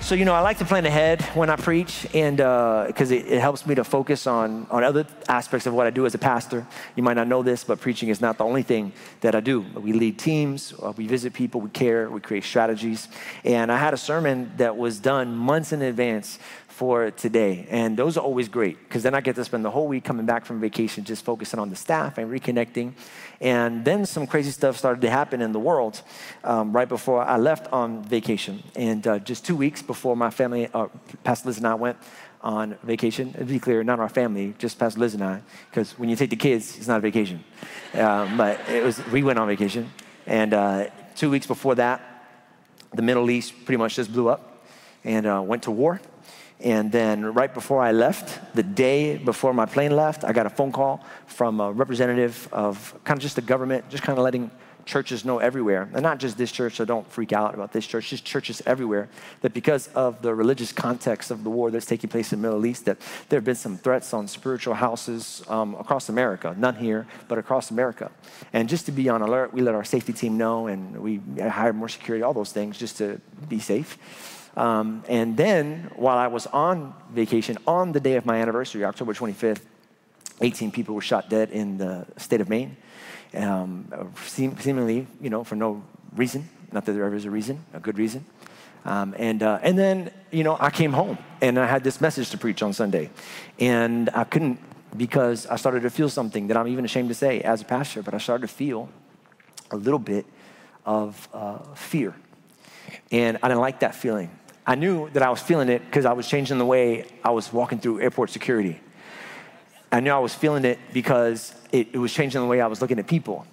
So, you know, I like to plan ahead when I preach, and because it helps me to focus on other aspects of what I do as a pastor. You might not know this, but preaching is not the only thing that I do. We lead teams, we visit people, we care, we create strategies. And I had a sermon that was done months in advance for today. And those are always great, because then I get to spend the whole week coming back from vacation just focusing on the staff and reconnecting. And then some crazy stuff started to happen in the world right before I left on vacation. And just 2 weeks before my family, Pastor Liz and I went on vacation. To be clear, not our family, just Pastor Liz and I, because when you take the kids, it's not a vacation. But we went on vacation. And 2 weeks before that, the Middle East pretty much just blew up and went to war. And then right before I left, the day before my plane left, I got a phone call from a representative of kind of just the government, just kind of letting churches know everywhere, and not just this church, so don't freak out about this church, just churches everywhere, that because of the religious context of the war that's taking place in the Middle East, that there have been some threats on spiritual houses across America, not here, but across America. And just to be on alert, we let our safety team know, and we hired more security, all those things, just to be safe. And then while I was on vacation, on the day of my anniversary, October 25th, 18 people were shot dead in the state of Maine, seemingly, you know, for no reason. Not that there is a reason, a good reason. And then, you know, I came home and I had this message to preach on Sunday, and I couldn't, because I started to feel something that I'm even ashamed to say as a pastor, but I started to feel a little bit of fear. And I didn't like that feeling. I knew that I was feeling it because I was changing the way I was walking through airport security. I knew I was feeling it because it was changing the way I was looking at people.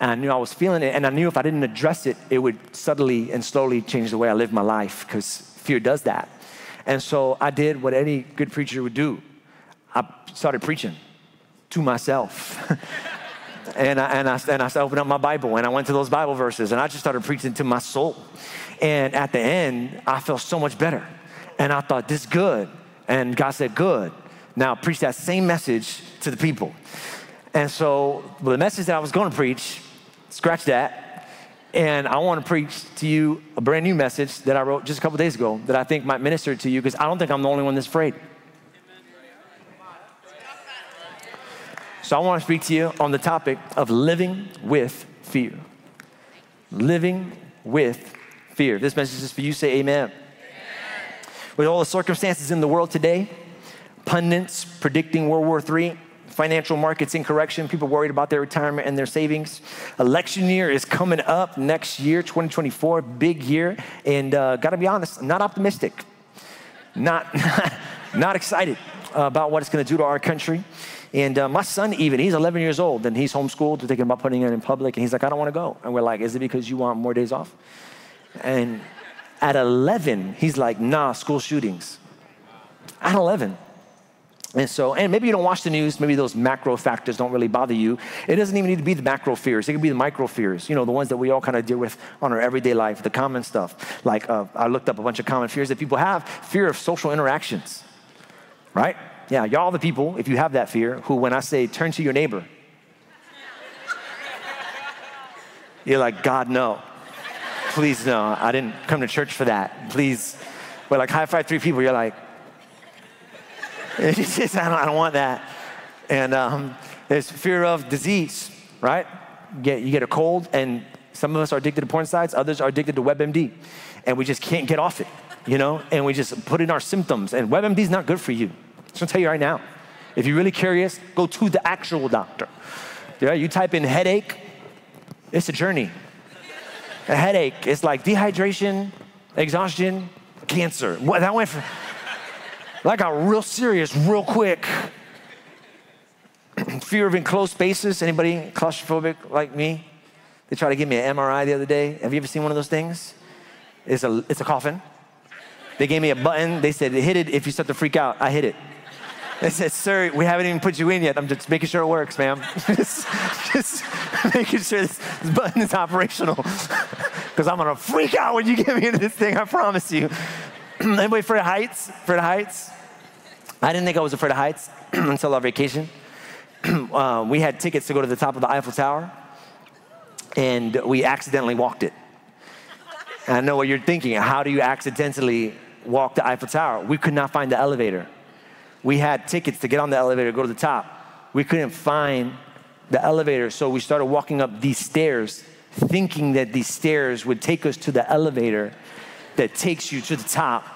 And I knew I was feeling it, and I knew if I didn't address it, it would subtly and slowly change the way I lived my life, because fear does that. And so I did what any good preacher would do. I started preaching to myself. And I opened up my Bible, and I went to those Bible verses, and I just started preaching to my soul. And at the end, I felt so much better. And I thought, this is good. And God said, good. Now preach that same message to the people. And so the message that I was going to preach, scratch that. And I want to preach to you a brand new message that I wrote just a couple days ago that I think might minister to you, because I don't think I'm the only one that's afraid. So I want to speak to you on the topic of living with fear. Living with fear. This message is for you. Say amen. With all the circumstances in the world today, pundits predicting World War III, financial markets in correction, people worried about their retirement and their savings. Election year is coming up next year, 2024, big year. And got to be honest, not optimistic, not excited about what it's going to do to our country. And my son even, he's 11 years old, and he's homeschooled. We're thinking about putting it in public, and he's like, I don't want to go. And we're like, is it because you want more days off? And at 11, he's like, nah, school shootings. At 11. And maybe you don't watch the news. Maybe those macro factors don't really bother you. It doesn't even need to be the macro fears. It could be the micro fears, you know, the ones that we all kind of deal with on our everyday life, the common stuff. Like I looked up a bunch of common fears that people have. Fear of social interactions, right? Yeah, y'all the people, if you have that fear, who when I say, turn to your neighbor, you're like, God, no. Please, no. I didn't come to church for that. Please. We're like, high five three people. You're like, I don't want that. And there's fear of disease, right? You get a cold, and some of us are addicted to porn sites. Others are addicted to WebMD, and we just can't get off it, you know? And we just put in our symptoms, and WebMD is not good for you. So I'm gonna tell you right now, if you're really curious, go to the actual doctor. Yeah, you type in headache, it's a journey. A headache, it's like dehydration, exhaustion, cancer. What, that went from, that got real serious real quick. Fear of enclosed spaces. Anybody claustrophobic like me? They tried to give me an MRI the other day. Have you ever seen one of those things? It's a coffin. They gave me a button. They said, hit it if you start to freak out. I hit it. They said, sir, we haven't even put you in yet. I'm just making sure it works, ma'am. just making sure this button is operational. Because I'm going to freak out when you get me into this thing, I promise you. Anybody afraid of heights? Afraid of heights? I didn't think I was afraid of heights until our vacation. We had tickets to go to the top of the Eiffel Tower, and we accidentally walked it. And I know what you're thinking. How do you accidentally walk the Eiffel Tower? We could not find the elevator. We had tickets to get on the elevator, go to the top. We couldn't find the elevator, so we started walking up these stairs, thinking that these stairs would take us to the elevator that takes you to the top.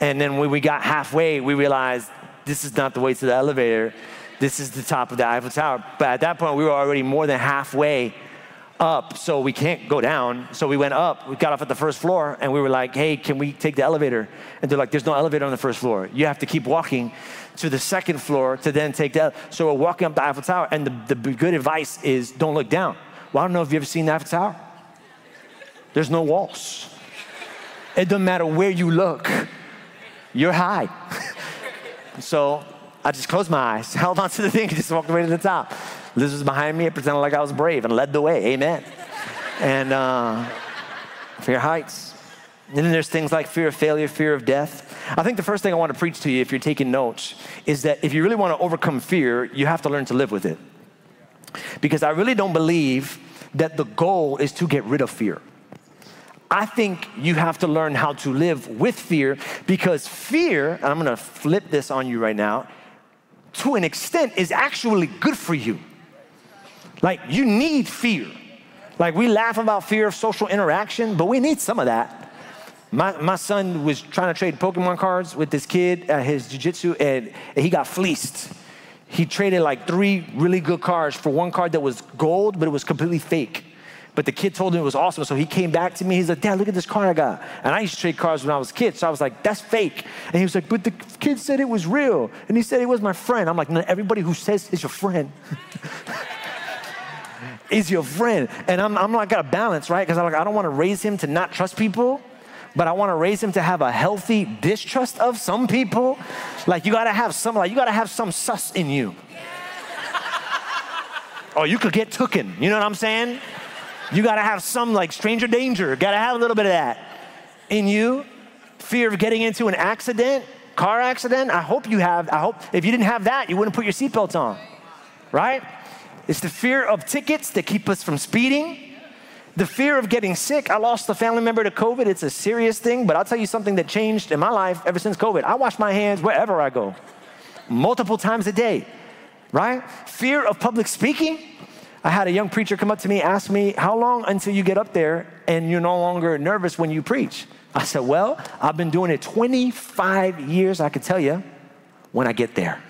And then when we got halfway, we realized this is not the way to the elevator. This is the top of the Eiffel Tower. But at that point, we were already more than halfway up, so we can't go down. So we went up, we got off at the first floor, and we were like, hey, can we take the elevator? And they're like, there's no elevator on the first floor. You have to keep walking to the second floor to then take the elevator. So we're walking up the Eiffel Tower, and the good advice is don't look down. Well, I don't know if you've ever seen the Eiffel Tower. There's no walls. It doesn't matter where you look. You're high. So I just closed my eyes, held onto the thing, and just walked away to the top. Liz was behind me. I pretended like I was brave and led the way. Amen. And fear of heights. And then there's things like fear of failure, fear of death. I think the first thing I want to preach to you, if you're taking notes, is that if you really want to overcome fear, you have to learn to live with it. Because I really don't believe that the goal is to get rid of fear. I think you have to learn how to live with fear, because fear, and I'm going to flip this on you right now, to an extent is actually good for you. Like, you need fear. Like, we laugh about fear of social interaction, but we need some of that. My son was trying to trade Pokemon cards with this kid at his jiu-jitsu, and he got fleeced. He traded like 3 really good cards for one card that was gold, but it was completely fake. But the kid told him it was awesome, so he came back to me. He's like, Dad, look at this card I got. And I used to trade cards when I was a kid, so I was like, that's fake. And he was like, but the kid said it was real, and he said it was my friend. I'm like, no, everybody who says it's your friend is your friend. And I'm like, got a balance, right? Because I'm like, I don't want to raise him to not trust people, but I want to raise him to have a healthy distrust of some people. Like, you got to have some, like, you got to have some sus in you. Or you could get tooken. You know what I'm saying? You got to have some, like, stranger danger. Got to have a little bit of that in you. Fear of getting into an accident, car accident. I hope you have. I hope if you didn't have that, you wouldn't put your seatbelt on, right? It's the fear of tickets that keep us from speeding. The fear of getting sick. I lost a family member to COVID. It's a serious thing, but I'll tell you something that changed in my life ever since COVID. I wash my hands wherever I go, multiple times a day, right? Fear of public speaking. I had a young preacher come up to me, ask me, how long until you get up there and you're no longer nervous when you preach? I said, well, I've been doing it 25 years, I can tell you, when I get there.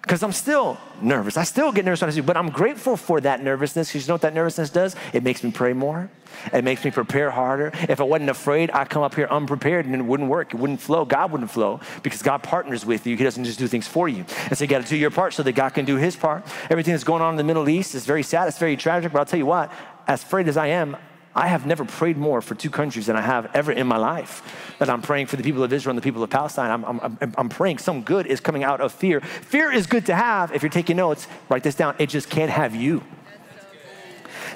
Because I'm still nervous. I still get nervous when I speak, but I'm grateful for that nervousness, because you know what that nervousness does? It makes me pray more. It makes me prepare harder. If I wasn't afraid, I'd come up here unprepared, and it wouldn't work. It wouldn't flow. God wouldn't flow, because God partners with you. He doesn't just do things for you. And so you got to do your part so that God can do his part. Everything that's going on in the Middle East is very sad. It's very tragic, but I'll tell you what, as afraid as I am, I have never prayed more for 2 countries than I have ever in my life. That I'm praying for the people of Israel and the people of Palestine. I'm praying some good is coming out of fear. Fear is good to have. If you're taking notes, write this down. It just can't have you.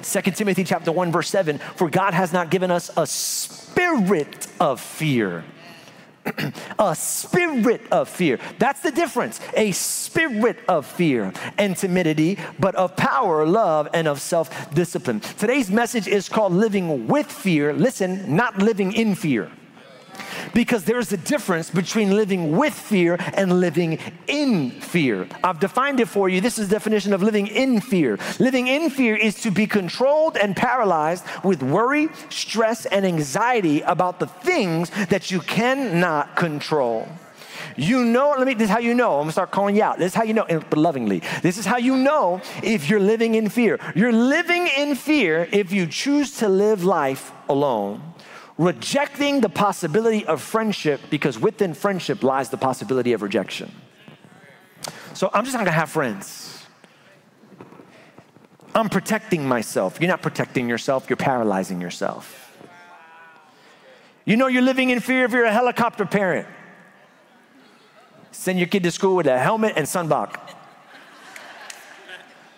2 Timothy chapter 1, verse 7, for God has not given us a spirit of fear. A spirit of fear. That's the difference. A spirit of fear and timidity, but of power, love, and of self-discipline. Today's message is called Living with Fear. Listen, not living in fear. Because there's a difference between living with fear and living in fear. I've defined it for you. This is the definition of living in fear. Living in fear is to be controlled and paralyzed with worry, stress, and anxiety about the things that you cannot control. You know, this is how you know. I'm gonna start calling you out. This is how you know, but lovingly. This is how you know if you're living in fear. You're living in fear if you choose to live life alone, rejecting the possibility of friendship, because within friendship lies the possibility of rejection. So I'm just not gonna have friends. I'm protecting myself. You're not protecting yourself, you're paralyzing yourself. You know you're living in fear if you're a helicopter parent. Send your kid to school with a helmet and sunblock.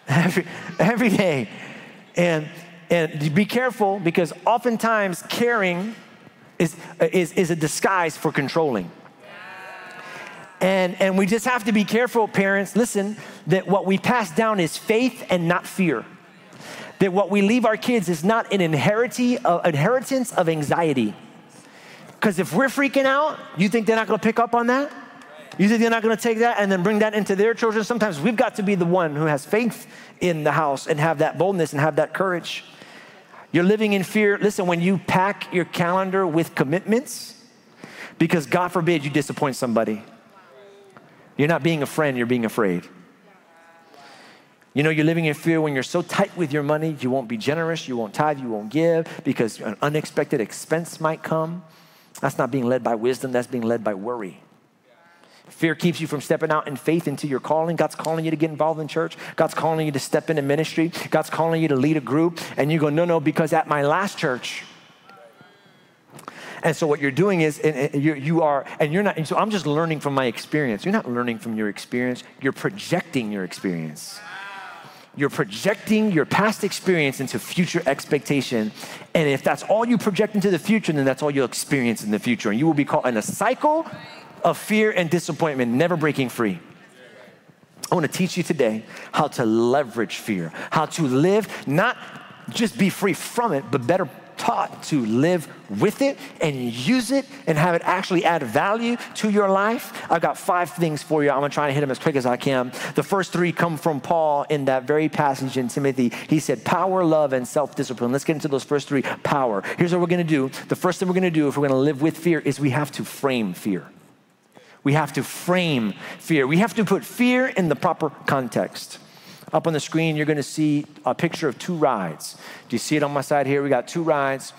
Every day. And be careful, because oftentimes caring is a disguise for controlling. And we just have to be careful, parents, listen, that what we pass down is faith and not fear. That what we leave our kids is not an inheritance of anxiety. Because if we're freaking out, you think they're not going to pick up on that? You think they're not going to take that and then bring that into their children? Sometimes we've got to be the one who has faith in the house and have that boldness and have that courage. You're living in fear. Listen, when you pack your calendar with commitments, because God forbid you disappoint somebody. You're not being a friend, you're being afraid. You know, you're living in fear when you're so tight with your money, you won't be generous, you won't tithe, you won't give, because an unexpected expense might come. That's not being led by wisdom, that's being led by worry. Fear keeps you from stepping out in faith into your calling. God's calling you to get involved in church. God's calling you to step into ministry. God's calling you to lead a group. And you go, no, because at my last church. And so what you're doing is, and I'm just learning from my experience. You're not learning from your experience. You're projecting your experience. You're projecting your past experience into future expectation. And if that's all you project into the future, then that's all you'll experience in the future. And you will be caught in a cycle of fear and disappointment, never breaking free. I want to teach you today how to leverage fear, how to live, not just be free from it, but better taught to live with it and use it and have it actually add value to your life. I've got 5 things for you. I'm going to try to hit them as quick as I can. The first 3 come from Paul in that very passage in Timothy. He said power, love, and self-discipline. Let's get into those first 3. Power. Here's what we're going to do. The first thing we're going to do if we're going to live with fear is we have to frame fear. We have to frame fear. We have to put fear in the proper context. Up on the screen, you're going to see a picture of 2 rides. Do you see it on my side here? We got 2 rides.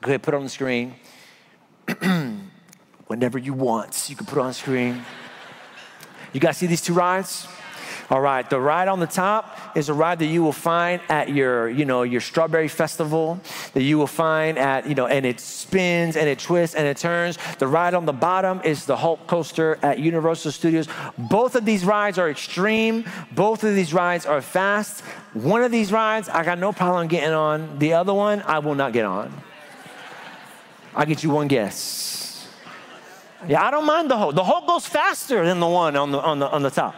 Go ahead, put it on the screen. Whenever you want, you can put it on the screen. You guys see these 2 rides? All right, the ride on the top is a ride that you will find at your Strawberry Festival, that you will find at, and it spins and it twists and it turns. The ride on the bottom is the Hulk coaster at Universal Studios. Both of these rides are extreme. Both of these rides are fast. One of these rides, I got no problem getting on. The other one, I will not get on. I'll get you one guess. Yeah, I don't mind the Hulk. The Hulk goes faster than the one on the top.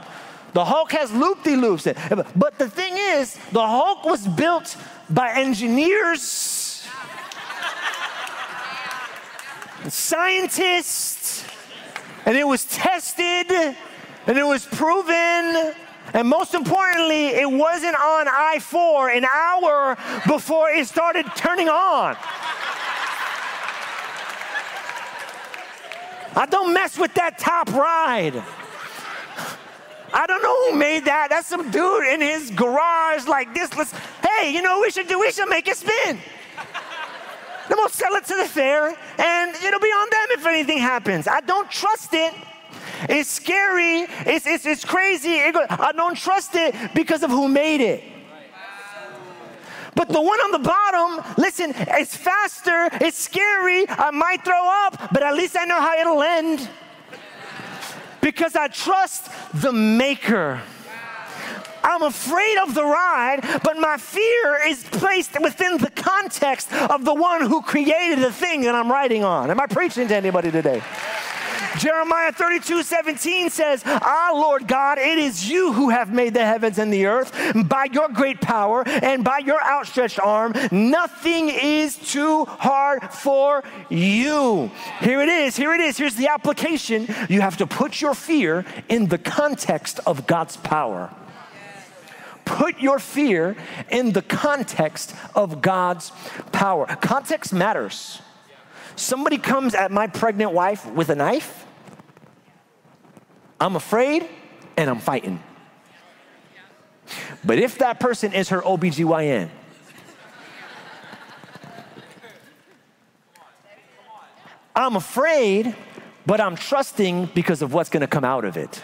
The Hulk has loop-de-loops. But the thing is, the Hulk was built by engineers, and scientists, and it was tested, and it was proven, and most importantly, it wasn't on I-4 an hour before it started turning on. I don't mess with that top ride. I don't know who made that. That's some dude in his garage like this. Hey, you know what we should do? We should make it spin. Then we'll sell it to the fair, and it'll be on them if anything happens. I don't trust it. It's scary. It's crazy. I don't trust it because of who made it. But the one on the bottom, listen, it's faster. It's scary. I might throw up, but at least I know how it'll end. Because I trust the maker. I'm afraid of the ride, but my fear is placed within the context of the one who created the thing that I'm riding on. Am I preaching to anybody today? Jeremiah 32:17 says, "Ah, Lord God, it is you who have made the heavens and the earth. By your great power and by your outstretched arm, nothing is too hard for you." Here it is. Here it is. Here's the application. You have to put your fear in the context of God's power. Put your fear in the context of God's power. Context matters. Somebody comes at my pregnant wife with a knife, I'm afraid and I'm fighting. But if that person is her OBGYN, I'm afraid, but I'm trusting because of what's going to come out of it.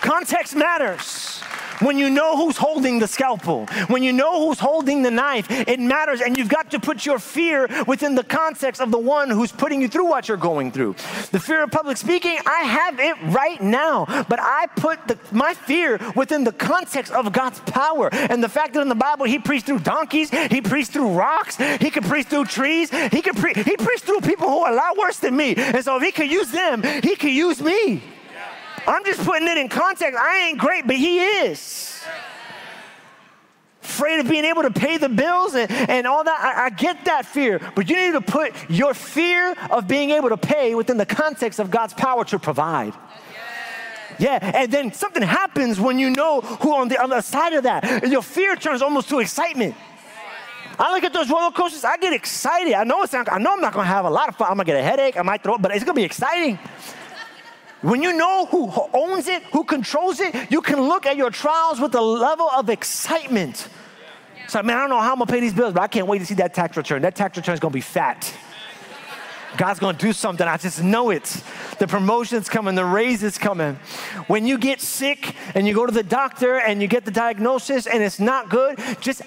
Context matters. When you know who's holding the scalpel, when you know who's holding the knife, it matters. And you've got to put your fear within the context of the one who's putting you through what you're going through. The fear of public speaking, I have it right now, but I put my fear within the context of God's power. And the fact that in the Bible, he preached through donkeys, he preached through rocks, he could preach through trees, he preached through people who are a lot worse than me. And so if he could use them, he could use me. I'm just putting it in context. I ain't great, but he is. Afraid of being able to pay the bills and all that. I get that fear, but you need to put your fear of being able to pay within the context of God's power to provide. Yeah, and then something happens when you know who on the other side of that. Your fear turns almost to excitement. I look at those roller coasters, I get excited. I know I'm not going to have a lot of fun. I'm going to get a headache, I might throw up, but it's going to be exciting. When you know who owns it, who controls it, you can look at your trials with a level of excitement. It's like, man, I don't know how I'm going to pay these bills, but I can't wait to see that tax return. That tax return is going to be fat. God's going to do something. I just know it. The promotion's coming. The raise is coming. When you get sick and you go to the doctor and you get the diagnosis and it's not good,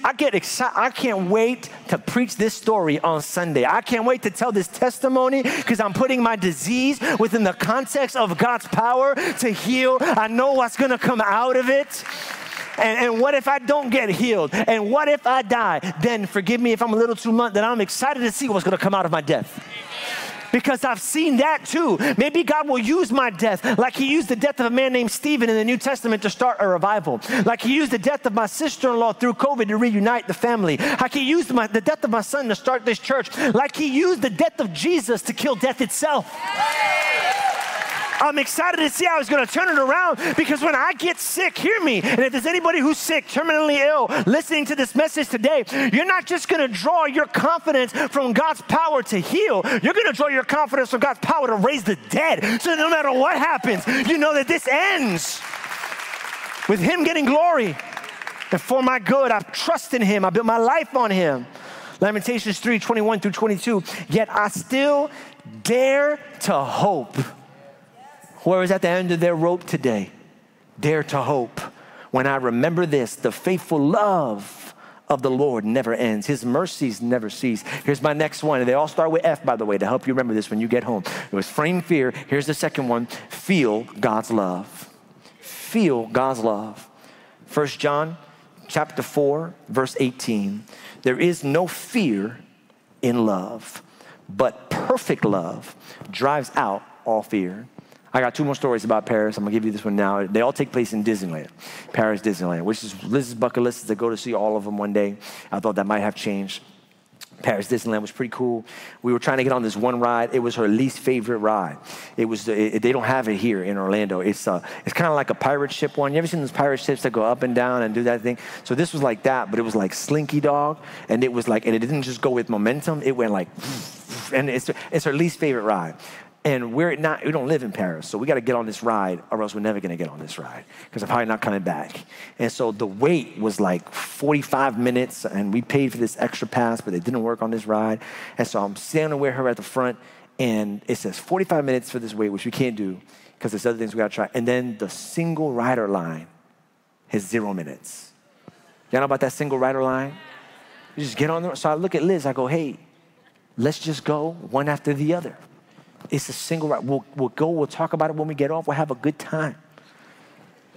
I get excited. I can't wait to preach this story on Sunday. I can't wait to tell this testimony because I'm putting my disease within the context of God's power to heal. I know what's going to come out of it. And what if I don't get healed? And what if I die? Then forgive me if I'm a little too blunt, that I'm excited to see what's going to come out of my death. Because I've seen that too. Maybe God will use my death like he used the death of a man named Stephen in the New Testament to start a revival. Like he used the death of my sister-in-law through COVID to reunite the family. Like he used the death of my son to start this church. Like he used the death of Jesus to kill death itself. I'm excited to see how he's going to turn it around, because when I get sick, hear me, and if there's anybody who's sick, terminally ill, listening to this message today, you're not just going to draw your confidence from God's power to heal. You're going to draw your confidence from God's power to raise the dead, so that no matter what happens, you know that this ends with him getting glory. And for my good, I trust in him. I built my life on him. Lamentations 3:21 through 22, yet I still dare to hope. Whereas at the end of their rope today, dare to hope. When I remember this, the faithful love of the Lord never ends. His mercies never cease. Here's my next one. And they all start with F, by the way, to help you remember this when you get home. It was frame fear. Here's the second one. Feel God's love. Feel God's love. 1 John chapter 4, verse 18. There is no fear in love, but perfect love drives out all fear. I got two more stories about Paris. I'm going to give you this one now. They all take place in Disneyland, Paris Disneyland, which is Liz's bucket list is to go to see all of them one day. I thought that might have changed. Paris Disneyland was pretty cool. We were trying to get on this one ride. It was her least favorite ride. They don't have it here in Orlando. It's kind of like a pirate ship one. You ever seen those pirate ships that go up and down and do that thing? So this was like that, but it was like Slinky Dog, and it didn't just go with momentum. It went like, and it's her least favorite ride. And we don't live in Paris, so we got to get on this ride, or else we're never going to get on this ride, because I'm probably not coming back. And so the wait was like 45 minutes, and we paid for this extra pass, but it didn't work on this ride. And so I'm standing with her at the front, and it says 45 minutes for this wait, which we can't do, because there's other things we got to try. And then the single rider line has 0 minutes. Y'all know about that single rider line? You just get on there. So I look at Liz, I go, hey, let's just go one after the other. It's a single ride. We'll go, we'll talk about it when we get off. We'll have a good time.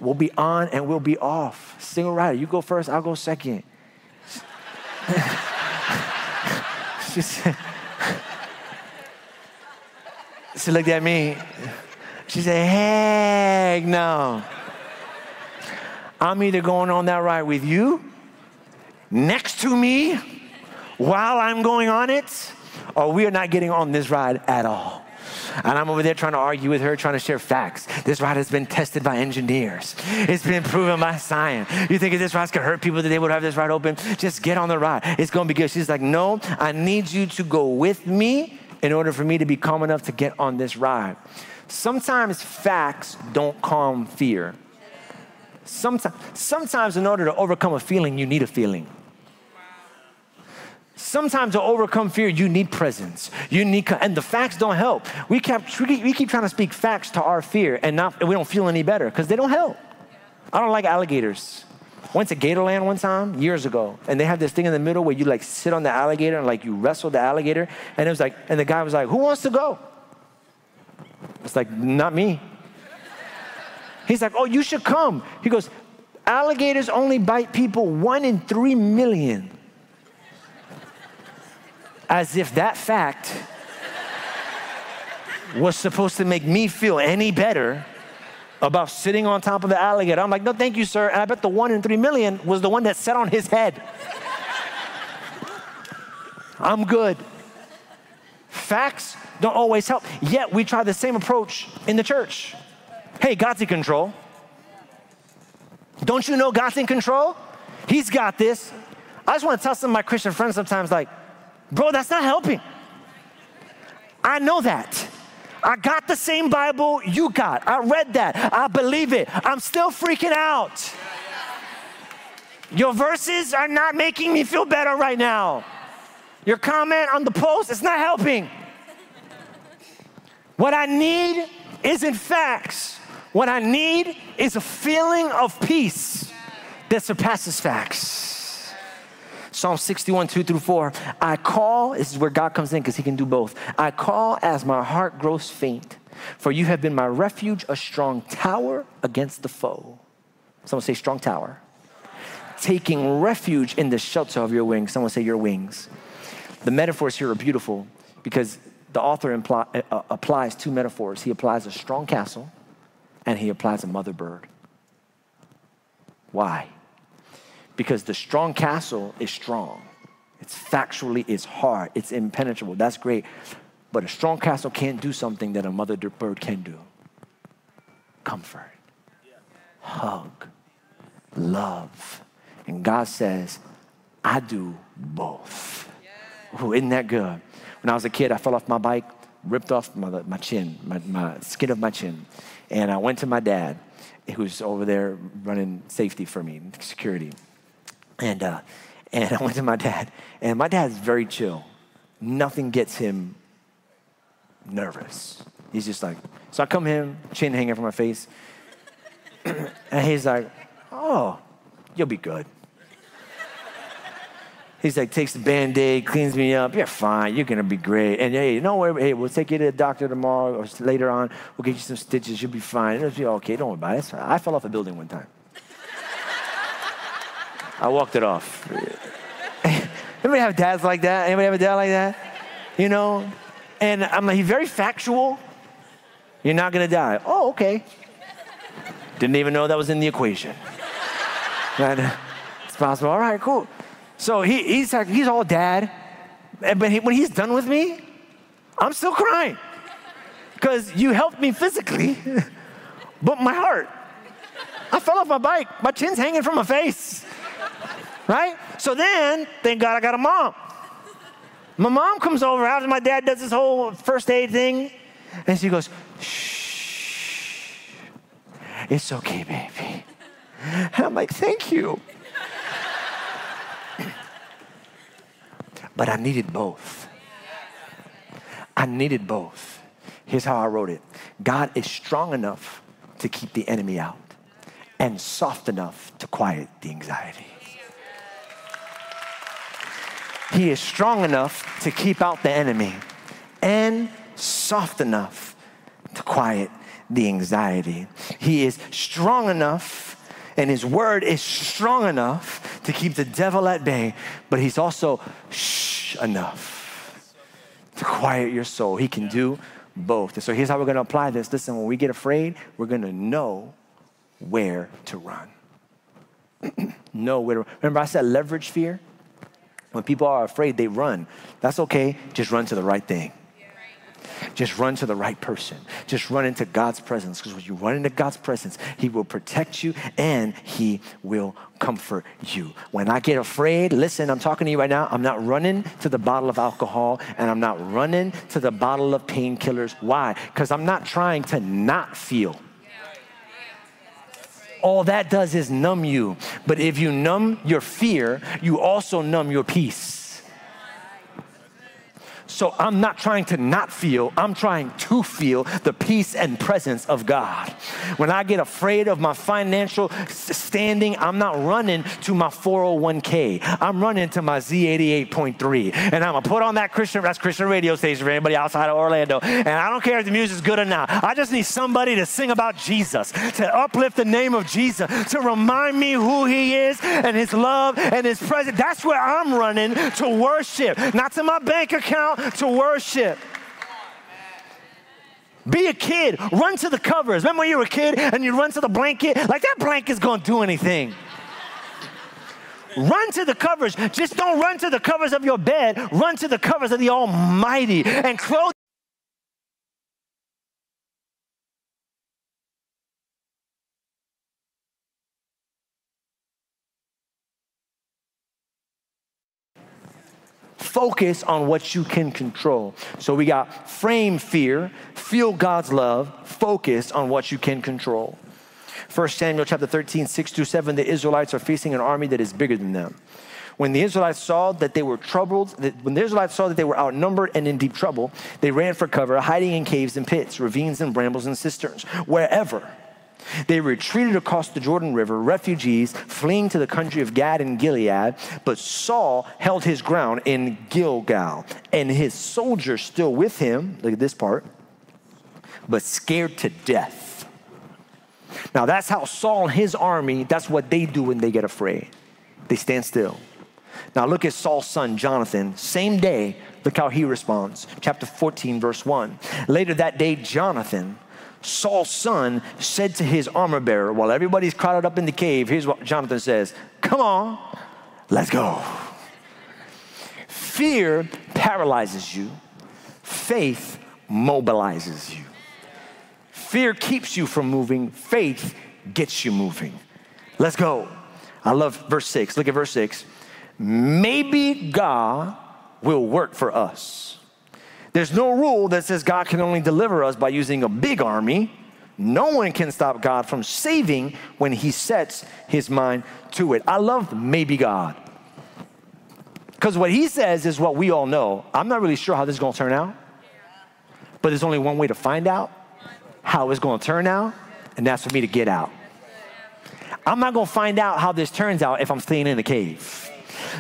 We'll be on and we'll be off. Single rider. You go first, I'll go second. She looked at me. She said, heck no. I'm either going on that ride with you, next to me, while I'm going on it, or we are not getting on this ride at all. And I'm over there trying to argue with her, trying to share facts. This ride has been tested by engineers. It's been proven by science. You think if this ride could hurt people, that they would have this ride open? Just get on the ride. It's going to be good. She's like, no, I need you to go with me in order for me to be calm enough to get on this ride. Sometimes facts don't calm fear. Sometimes in order to overcome a feeling, you need a feeling. Sometimes to overcome fear, you need presence. And the facts don't help. We keep trying to speak facts to our fear, and we don't feel any better because they don't help. I don't like alligators. Went to Gatorland one time, years ago, and they have this thing in the middle where you like sit on the alligator and like you wrestle the alligator. And it was like, and the guy was like, who wants to go? It's like, not me. He's like, oh, you should come. He goes, alligators only bite people 1 in 3 million. As if that fact was supposed to make me feel any better about sitting on top of the alligator. I'm like, no, thank you, sir. And I bet the 1 in 3 million was the one that sat on his head. I'm good. Facts don't always help. Yet we try the same approach in the church. Hey, God's in control. Don't you know God's in control? He's got this. I just want to tell some of my Christian friends sometimes, like, bro, that's not helping. I know that. I got the same Bible you got. I read that. I believe it. I'm still freaking out. Your verses are not making me feel better right now. Your comment on the post, it's not helping. What I need isn't facts. What I need is a feeling of peace that surpasses facts. Psalm 61, 2 through 4. I call, this is where God comes in because he can do both. I call as my heart grows faint, for you have been my refuge, a strong tower against the foe. Someone say strong tower. Taking refuge in the shelter of your wings. Someone say your wings. The metaphors here are beautiful because the author applies two metaphors. He applies a strong castle and he applies a mother bird. Why? Because the strong castle is strong. It's factually, it's hard, it's impenetrable. That's great. But a strong castle can't do something that a mother bird can do. Comfort, hug, love. And God says, I do both. Ooh, isn't that good? When I was a kid, I fell off my bike, ripped off my chin, my skin of my chin. And I went to my dad, who's over there running safety for me, security. And I went to my dad, and my dad's very chill. Nothing gets him nervous. He's just like, so I come in, chin hanging from my face. And he's like, oh, you'll be good. He's like, takes the Band-Aid, cleans me up. You're fine. You're going to be great. And hey, don't worry. Hey, we'll take you to the doctor tomorrow or later on. We'll get you some stitches. You'll be fine. It'll be okay. Don't worry about it. I fell off a building one time. I walked it off. Anybody have dads like that? Anybody have a dad like that? You know? And I'm like, he's very factual. You're not going to die. Oh, okay. Didn't even know that was in the equation. But it's possible. All right, cool. So he's like, he's all dad. But when he's done with me, I'm still crying. Because you helped me physically, but my heart. I fell off my bike. My chin's hanging from my face. Right? So then, thank God I got a mom. My mom comes over after my dad does this whole first aid thing. And she goes, shh, it's okay, baby. And I'm like, thank you. But I needed both. I needed both. Here's how I wrote it. God is strong enough to keep the enemy out and soft enough to quiet the anxiety. He is strong enough to keep out the enemy and soft enough to quiet the anxiety. He is strong enough and his word is strong enough to keep the devil at bay, but he's also enough to quiet your soul. He can do both. And so here's how we're going to apply this. Listen, when we get afraid, we're going to know where to run. Know where to run. Remember I said leverage fear? When people are afraid, they run. That's okay. Just run to the right thing. Just run to the right person. Just run into God's presence. Because when you run into God's presence, he will protect you and he will comfort you. When I get afraid, listen, I'm talking to you right now. I'm not running to the bottle of alcohol and I'm not running to the bottle of painkillers. Why? Because I'm not trying to not feel. All that does is numb you. But if you numb your fear, you also numb your peace. So I'm not trying to not feel, I'm trying to feel the peace and presence of God. When I get afraid of my financial standing, I'm not running to my 401k. I'm running to my Z88.3. And I'm going to put on that's Christian radio station for anybody outside of Orlando. And I don't care if the music's good or not. I just need somebody to sing about Jesus, to uplift the name of Jesus, to remind me who he is and his love and his presence. That's where I'm running to worship, not to my bank account, to worship. Be a kid. Run to the covers. Remember when you were a kid and you run to the blanket? Like, that blanket's going to do anything. Run to the covers. Just don't run to the covers of your bed. Run to the covers of the Almighty and clothe. Focus on what you can control. So we got frame fear, feel God's love, focus on what you can control. 1 Samuel chapter 13, 6-7, the Israelites are facing an army that is bigger than them. When the Israelites saw that they were troubled, when the Israelites saw that they were outnumbered and in deep trouble, they ran for cover, hiding in caves and pits, ravines and brambles and cisterns, wherever. They retreated across the Jordan River, refugees fleeing to the country of Gad and Gilead, but Saul held his ground in Gilgal, and his soldiers still with him, look at this part, but scared to death. Now that's how Saul and his army, that's what they do when they get afraid. They stand still. Now look at Saul's son, Jonathan, same day, look how he responds. Chapter 14, verse 1. Later that day, Jonathan, Saul's son, said to his armor bearer, while everybody's crowded up in the cave, here's what Jonathan says, "Come on, let's go." Fear paralyzes you. Faith mobilizes you. Fear keeps you from moving. Faith gets you moving. Let's go. I love verse 6. Look at verse 6. Maybe God will work for us. There's no rule that says God can only deliver us by using a big army. No one can stop God from saving when he sets his mind to it. I love maybe God. Because what he says is what we all know. I'm not really sure how this is going to turn out. But there's only one way to find out how it's going to turn out. And that's for me to get out. I'm not going to find out how this turns out if I'm staying in the cave.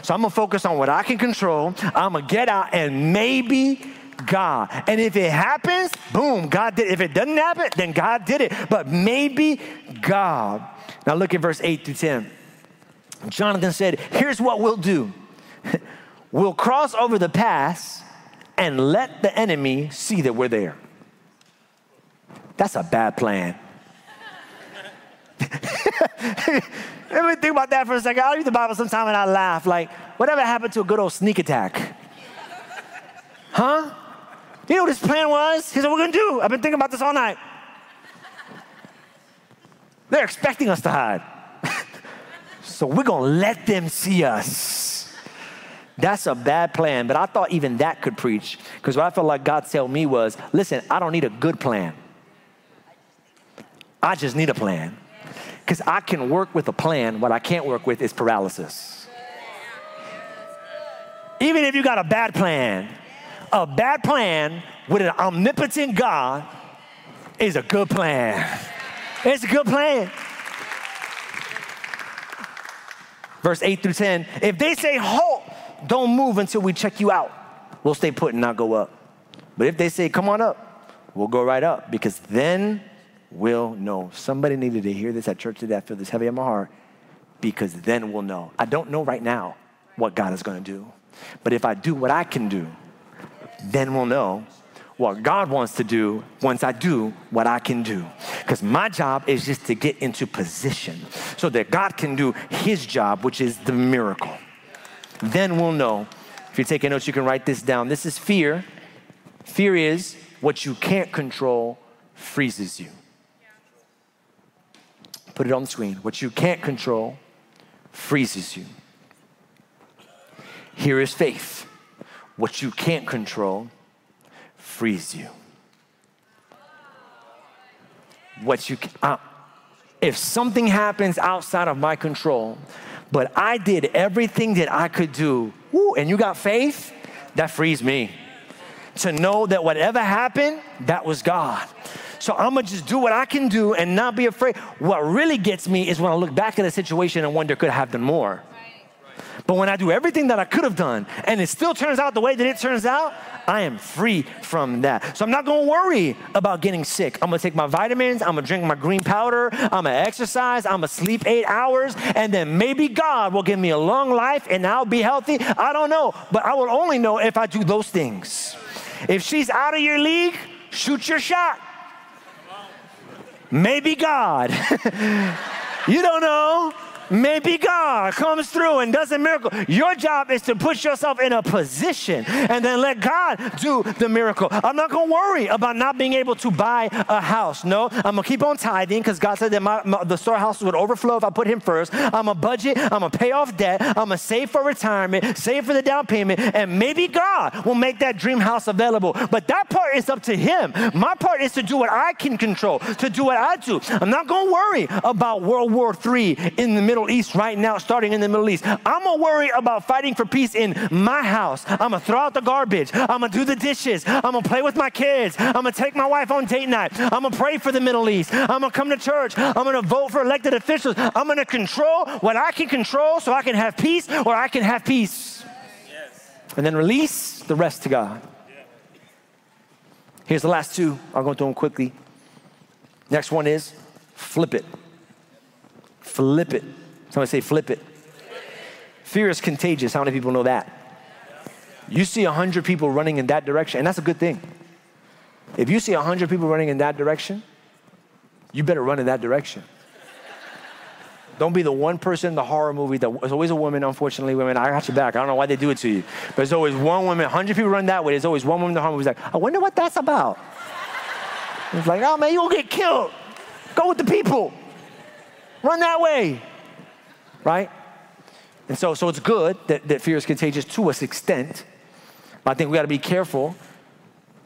So I'm going to focus on what I can control. I'm going to get out and maybe God. And if it happens, boom, God did it. If it doesn't happen, then God did it. But maybe God. Now look at verse 8-10. Jonathan said, here's what we'll do. We'll cross over the pass and let the enemy see that we're there. That's a bad plan. Let me think about that for a second. I read the Bible sometime and I laugh. Like, whatever happened to a good old sneak attack? Huh? You know what his plan was? He said, we're going to do. I've been thinking about this all night. They're expecting us to hide. So we're going to let them see us. That's a bad plan. But I thought even that could preach. Because what I felt like God told me was, listen, I don't need a good plan. I just need a plan. Because I can work with a plan. What I can't work with is paralysis. Even if you got a bad plan with an omnipotent God is a good plan. It's a good plan. Verse 8-10, if they say, halt, don't move until we check you out. We'll stay put and not go up. But if they say, come on up, we'll go right up because then we'll know. Somebody needed to hear this at church today. I feel this heavy on my heart because then we'll know. I don't know right now what God is going to do. But if I do what I can do, then we'll know what God wants to do once I do what I can do. Because my job is just to get into position so that God can do his job, which is the miracle. Then we'll know. If you're taking notes, you can write this down. This is fear. Fear is what you can't control freezes you. Put it on the screen. What you can't control freezes you. Here is faith. What you can't control frees you. What you if something happens outside of my control, but I did everything that I could do, and you got faith, that frees me. to know that whatever happened, that was God. So I'm gonna just do what I can do and not be afraid. What really gets me is when I look back at a situation and wonder, could I have done more? But when I do everything that I could have done and it still turns out the way that it turns out, I am free from that. So I'm not gonna worry about getting sick. I'm gonna take my vitamins, I'm gonna drink my green powder, I'm gonna exercise, I'm gonna sleep 8 hours, and then maybe God will give me a long life and I'll be healthy. I don't know, but I will only know if I do those things. If she's out of your league, shoot your shot. Maybe God, you don't know. Maybe God comes through and does a miracle. Your job is to put yourself in a position and then let God do the miracle. I'm not going to worry about not being able to buy a house. No, I'm going to keep on tithing because God said that the storehouse would overflow if I put him first. I'm going to budget. I'm going to pay off debt. I'm going to save for retirement, save for the down payment, and maybe God will make that dream house available. But that part is up to him. My part is to do what I can control, to do what I do. I'm not going to worry about World War III in the Middle East right now, starting in the Middle East. I'm gonna worry about fighting for peace in my house. I'm gonna throw out the garbage. I'm gonna do the dishes. I'm gonna play with my kids. I'm gonna take my wife on date night. I'm gonna pray for the Middle East. I'm gonna come to church. I'm gonna vote for elected officials. I'm gonna control what I can control so I can have peace or I can have peace. Yes. And then release the rest to God. Yeah. Here's the last two. I'll go through them quickly. Next one is flip it. Flip it. Somebody say flip it. Fear is contagious. How many people know that? You see 100 people running in that direction, and that's a good thing. If you see 100 people running in that direction, you better run in that direction. Don't be the one person in the horror movie that, there's always a woman, unfortunately, women, I got your back. I don't know why they do it to you. But there's always one woman, 100 people run that way. There's always one woman in the horror movie who's like, I wonder what that's about. It's like, oh man, you'll get killed. Go with the people. Run that way. Right? And so it's good that fear is contagious to an extent. But I think we got to be careful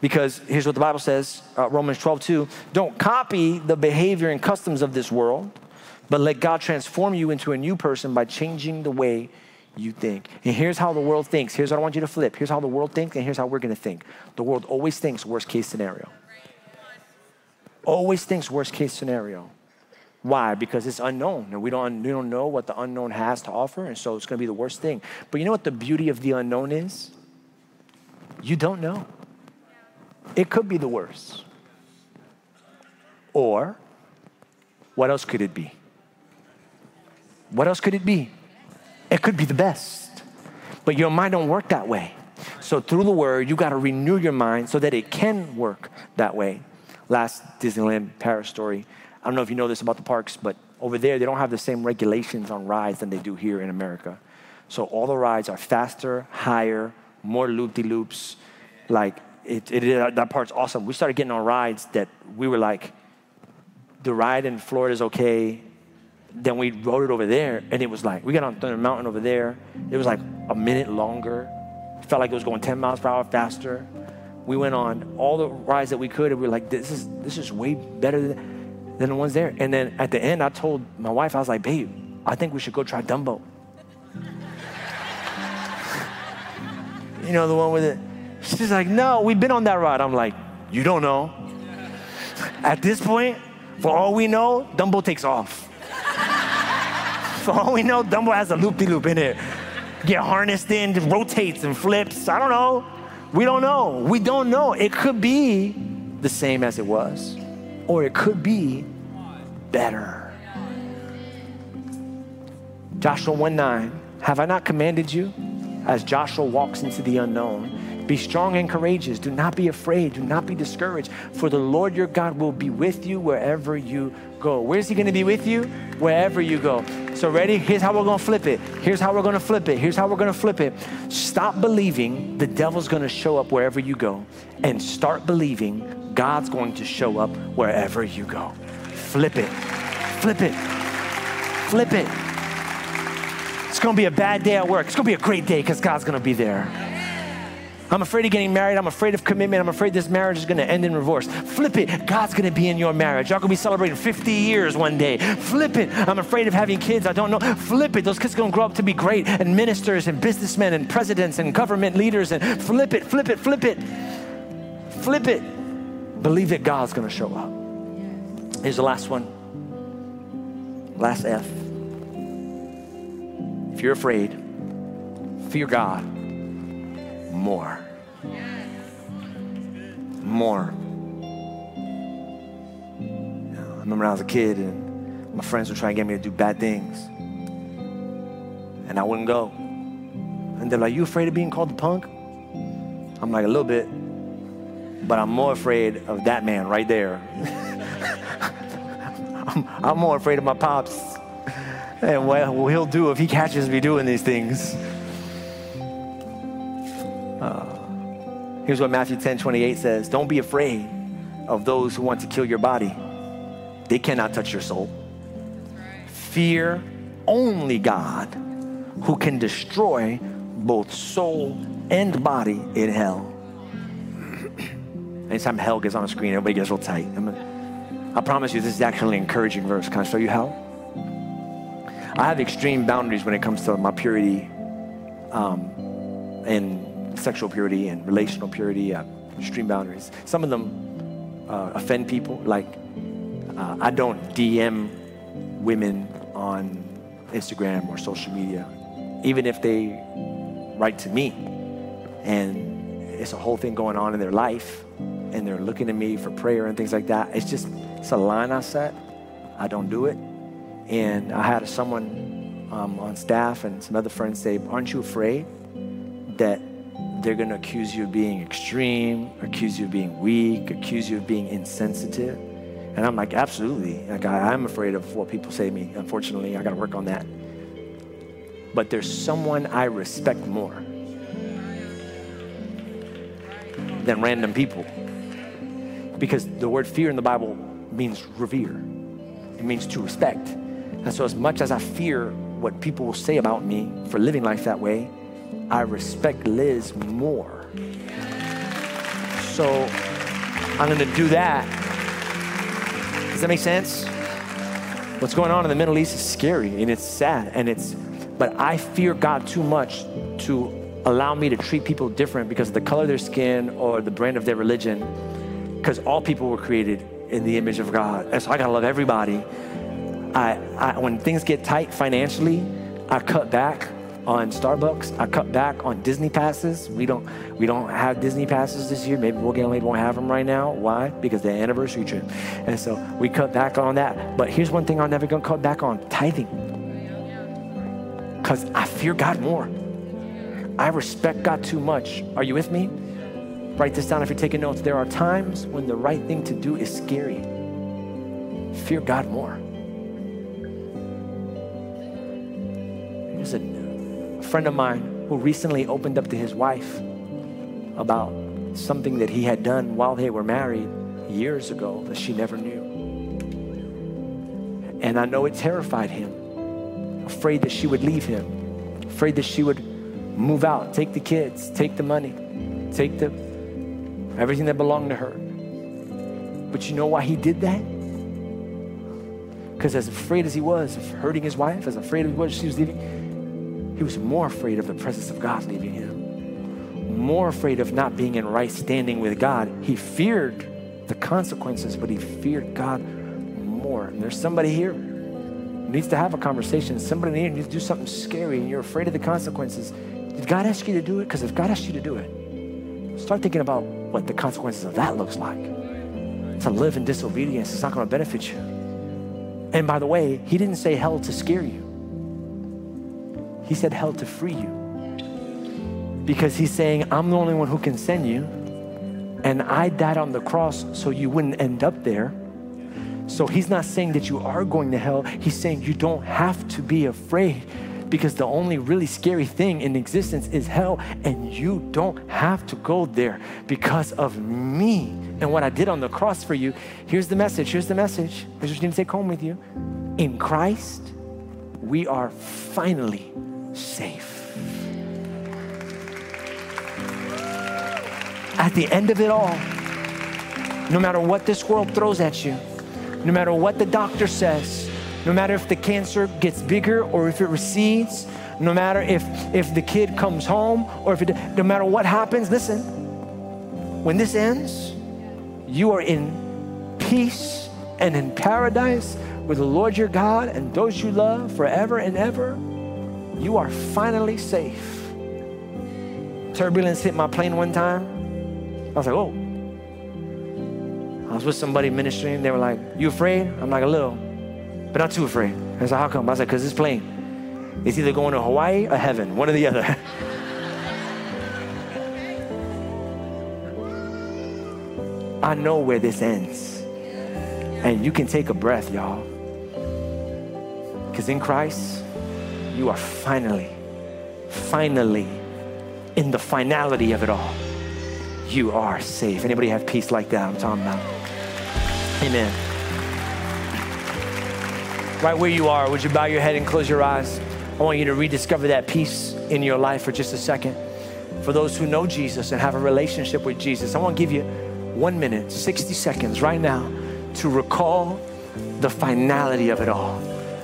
because here's what the Bible says, Romans 12:2. Don't copy the behavior and customs of this world, but let God transform you into a new person by changing the way you think. And here's how the world thinks. Here's what I want you to flip. Here's how the world thinks, and here's how we're going to think. The world always thinks worst case scenario. Always thinks worst case scenario. Why? Because it's unknown and we don't know what the unknown has to offer, and so it's gonna be the worst thing. But you know what the beauty of the unknown is? You don't know. It could be the worst. Or what else could it be? What else could it be? It could be the best. But your mind don't work that way. So through the word, you gotta renew your mind so that it can work that way. Last Disneyland Paris story. I don't know if you know this about the parks, but over there, they don't have the same regulations on rides than they do here in America. So all the rides are faster, higher, more loop-de-loops. Like, that part's awesome. We started getting on rides that we were like, the ride in Florida is okay. Then we rode it over there, and it was like, we got on Thunder Mountain over there. It was like a minute longer. It felt like it was going 10 miles per hour faster. We went on all the rides that we could, and we were like, this is way better than the ones there. And then at the end, I told my wife, I was like, babe, I think we should go try Dumbo. You know, the one with it. She's like, no, we've been on that ride. I'm like, you don't know. At this point, for all we know, Dumbo takes off. For all we know, Dumbo has a loop-de-loop in it. Get harnessed in, just rotates and flips. I don't know. We don't know. We don't know. It could be the same as it was. Or it could be better. Joshua 1:9, have I not commanded you? As Joshua walks into the unknown, be strong and courageous. Do not be afraid. Do not be discouraged. For the Lord your God will be with you wherever you go. Where's he going to be with you? Wherever you go. So ready? Here's how we're going to flip it. Here's how we're going to flip it. Here's how we're going to flip it. Stop believing the devil's going to show up wherever you go and start believing God's going to show up wherever you go. Flip it, flip it, flip it. It's gonna be a bad day at work. It's gonna be a great day because God's gonna be there. I'm afraid of getting married. I'm afraid of commitment. I'm afraid this marriage is gonna end in divorce. Flip it, God's gonna be in your marriage. Y'all gonna be celebrating 50 years one day. Flip it, I'm afraid of having kids. I don't know. Flip it, those kids are gonna grow up to be great and ministers and businessmen and presidents and government leaders, and flip it, flip it, flip it. Flip it. Believe that God's going to show up. Here's the last one. Last F. If you're afraid, fear God more. More. I remember when I was a kid and my friends were trying to get me to do bad things. And I wouldn't go. And they're like, you afraid of being called a punk? I'm like, a little bit. But I'm more afraid of that man right there. I'm more afraid of my pops and what he'll do if he catches me doing these things. Here's what Matthew 10:28 says. Don't be afraid of those who want to kill your body. They cannot touch your soul. Fear only God, who can destroy both soul and body in hell. Anytime hell gets on the screen, everybody gets real tight. I promise you, this is actually an encouraging verse. Can I show you how? I have extreme boundaries when it comes to my purity and sexual purity and relational purity. I have extreme boundaries. Some of them offend people. Like, I don't DM women on Instagram or social media, even if they write to me and it's a whole thing going on in their life and they're looking to me for prayer and things like that. It's a line I set. I don't do it. And I had someone on staff and some other friends say, aren't you afraid that they're going to accuse you of being extreme, accuse you of being weak, accuse you of being insensitive? And I'm like, absolutely. Like, I'm afraid of what people say to me. Unfortunately, I got to work on that. But there's someone I respect more than random people. Because the word fear in the Bible means revere. It means to respect. And so as much as I fear what people will say about me for living life that way, I respect Liz more. So I'm going to do that. Does that make sense? What's going on in the Middle East is scary and it's sad and but I fear God too much to allow me to treat people different because of the color of their skin or the brand of their religion, because all people were created in the image of God. And so I gotta love everybody. I when things get tight financially, I cut back on Starbucks. I cut back on Disney passes. We don't have Disney passes this year. Maybe Gatorland won't have them right now. Why? Because they're anniversary trip. And so we cut back on that. But here's one thing I'm never gonna cut back on: tithing. Because I fear God more. I respect God too much. Are you with me? Write this down if you're taking notes. There are times when the right thing to do is scary. Fear God more. There's a friend of mine who recently opened up to his wife about something that he had done while they were married years ago that she never knew. And I know it terrified him. Afraid that she would leave him, afraid that she would move out, take the kids, take the money, take everything that belonged to her. But you know why he did that? Because as afraid as he was of hurting his wife, as afraid as he was she was leaving, he was more afraid of the presence of God leaving him, more afraid of not being in right standing with God. He feared the consequences, but he feared God more. And there's somebody here needs to have a conversation. Somebody in here needs to do something scary and you're afraid of the consequences. Did God ask you to do it? Because if God asked you to do it, start thinking about what the consequences of that looks like. To live in disobedience, it's not going to benefit you. And by the way, he didn't say hell to scare you. He said hell to free you. Because he's saying, I'm the only one who can send you. And I died on the cross so you wouldn't end up there. So he's not saying that you are going to hell. He's saying you don't have to be afraid, because the only really scary thing in existence is hell, and you don't have to go there because of me and what I did on the cross for you. Here's the message. Here's the message. Here's what you need to take home with you. In Christ, we are finally safe. At the end of it all, no matter what this world throws at you, no matter what the doctor says, no matter if the cancer gets bigger or if it recedes, no matter if the kid comes home or no matter what happens, listen, when this ends, you are in peace and in paradise with the Lord your God and those you love forever and ever. You are finally safe. Turbulence hit my plane one time. I was like, oh. I was with somebody ministering. They were like, you afraid? I'm like, a little, but not too afraid. I was like, how come? I was like, because this plane is either going to Hawaii or heaven, one or the other. I know where this ends. And you can take a breath, y'all. Because in Christ, you are finally, in the finality of it all, you are safe. Anybody have peace like that? I'm talking about. Amen. Right where you are, would you bow your head and close your eyes? I want you to rediscover that peace in your life for just a second. For those who know Jesus and have a relationship with Jesus, I want to give you 1 minute, 60 seconds right now to recall the finality of it all.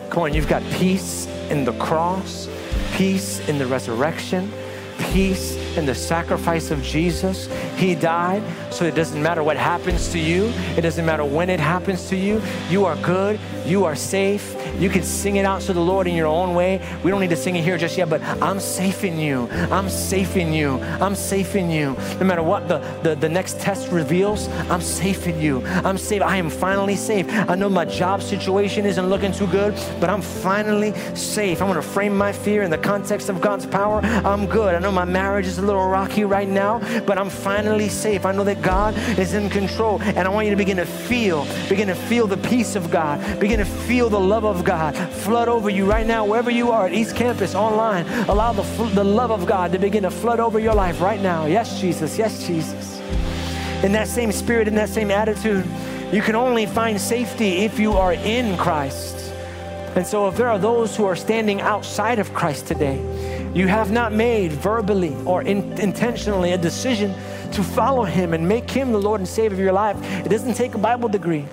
Come on, you've got peace in the cross, peace in the resurrection, peace in the sacrifice of Jesus. He died, so it doesn't matter what happens to you. It doesn't matter when it happens to you. You are good. You are safe. You can sing it out to the Lord in your own way. We don't need to sing it here just yet, but I'm safe in you. I'm safe in you. I'm safe in you. No matter what the next test reveals, I'm safe in you. I'm safe. I am finally safe. I know my job situation isn't looking too good, but I'm finally safe. I'm going to frame my fear in the context of God's power. I'm good. I know my marriage is a little rocky right now, but I'm finally safe. I know that God is in control, and I want you to begin to feel the peace of God, begin to feel the love of God flood over you right now, wherever you are, at East Campus, online. Allow the love of God to begin to flood over your life right now. Yes, Jesus. Yes, Jesus. In that same spirit, in that same attitude, you can only find safety if you are in Christ. And so if there are those who are standing outside of Christ today, you have not made verbally or intentionally a decision to follow him and make him the Lord and Savior of your life, it doesn't take a Bible degree,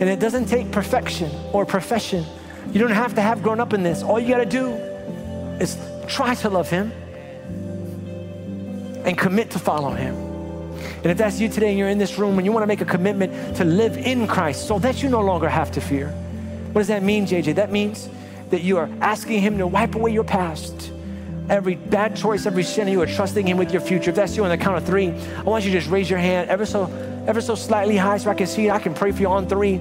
and it doesn't take perfection or profession. You don't have to have grown up in this. All you got to do is try to love him and commit to follow him. And if that's you today and you're in this room and you want to make a commitment to live in Christ so that you no longer have to fear, what does that mean, JJ? That means that you are asking him to wipe away your past, every bad choice, every sin, you are trusting him with your future. If that's you, on the count of three, I want you to just raise your hand ever so slightly high so I can see it. I can pray for you on three.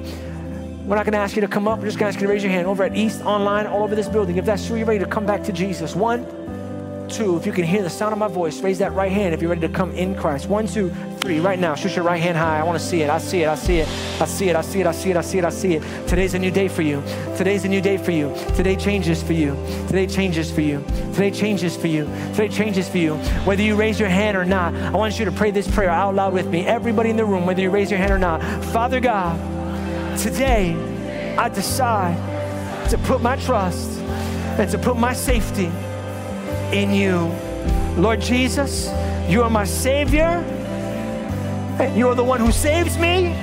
We're not going to ask you to come up. We're just going to ask you to raise your hand over at East, online, all over this building. If that's you, you're ready to come back to Jesus. 1, 2, if you can hear the sound of my voice, raise that right hand if you're ready to come in Christ. 1, 2, 3, right now, shoot your right hand high. I want to see it. I see it. I see it. I see it. I see it. I see it. I see it. I see it. Today's a new day for you. Today's a new day for you. Today changes for you. Today changes for you. Today changes for you. Today changes for you. Whether you raise your hand or not, I want you to pray this prayer out loud with me. Everybody in the room, whether you raise your hand or not. Father God, today I decide to put my trust and to put my safety in you. Lord Jesus, you are my Savior. You are the one who saves me.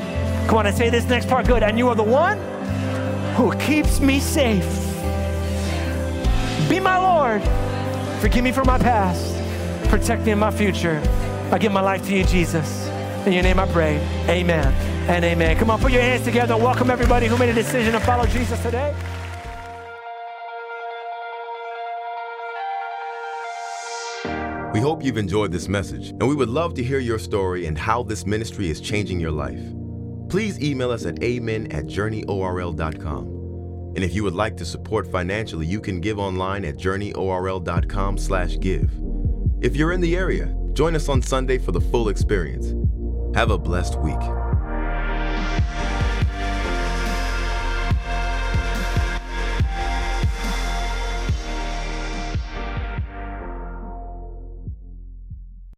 Come on, I say this next part good. And you are the one who keeps me safe. Be my Lord. Forgive me for my past. Protect me in my future. I give my life to you, Jesus. In your name I pray. Amen and amen. Come on, put your hands together and welcome everybody who made a decision to follow Jesus today. We hope you've enjoyed this message, and we would love to hear your story and how this ministry is changing your life. Please email us at amen@journeyorl.com. And if you would like to support financially, you can give online at journeyorl.com/give. If you're in the area, join us on Sunday for the full experience. Have a blessed week.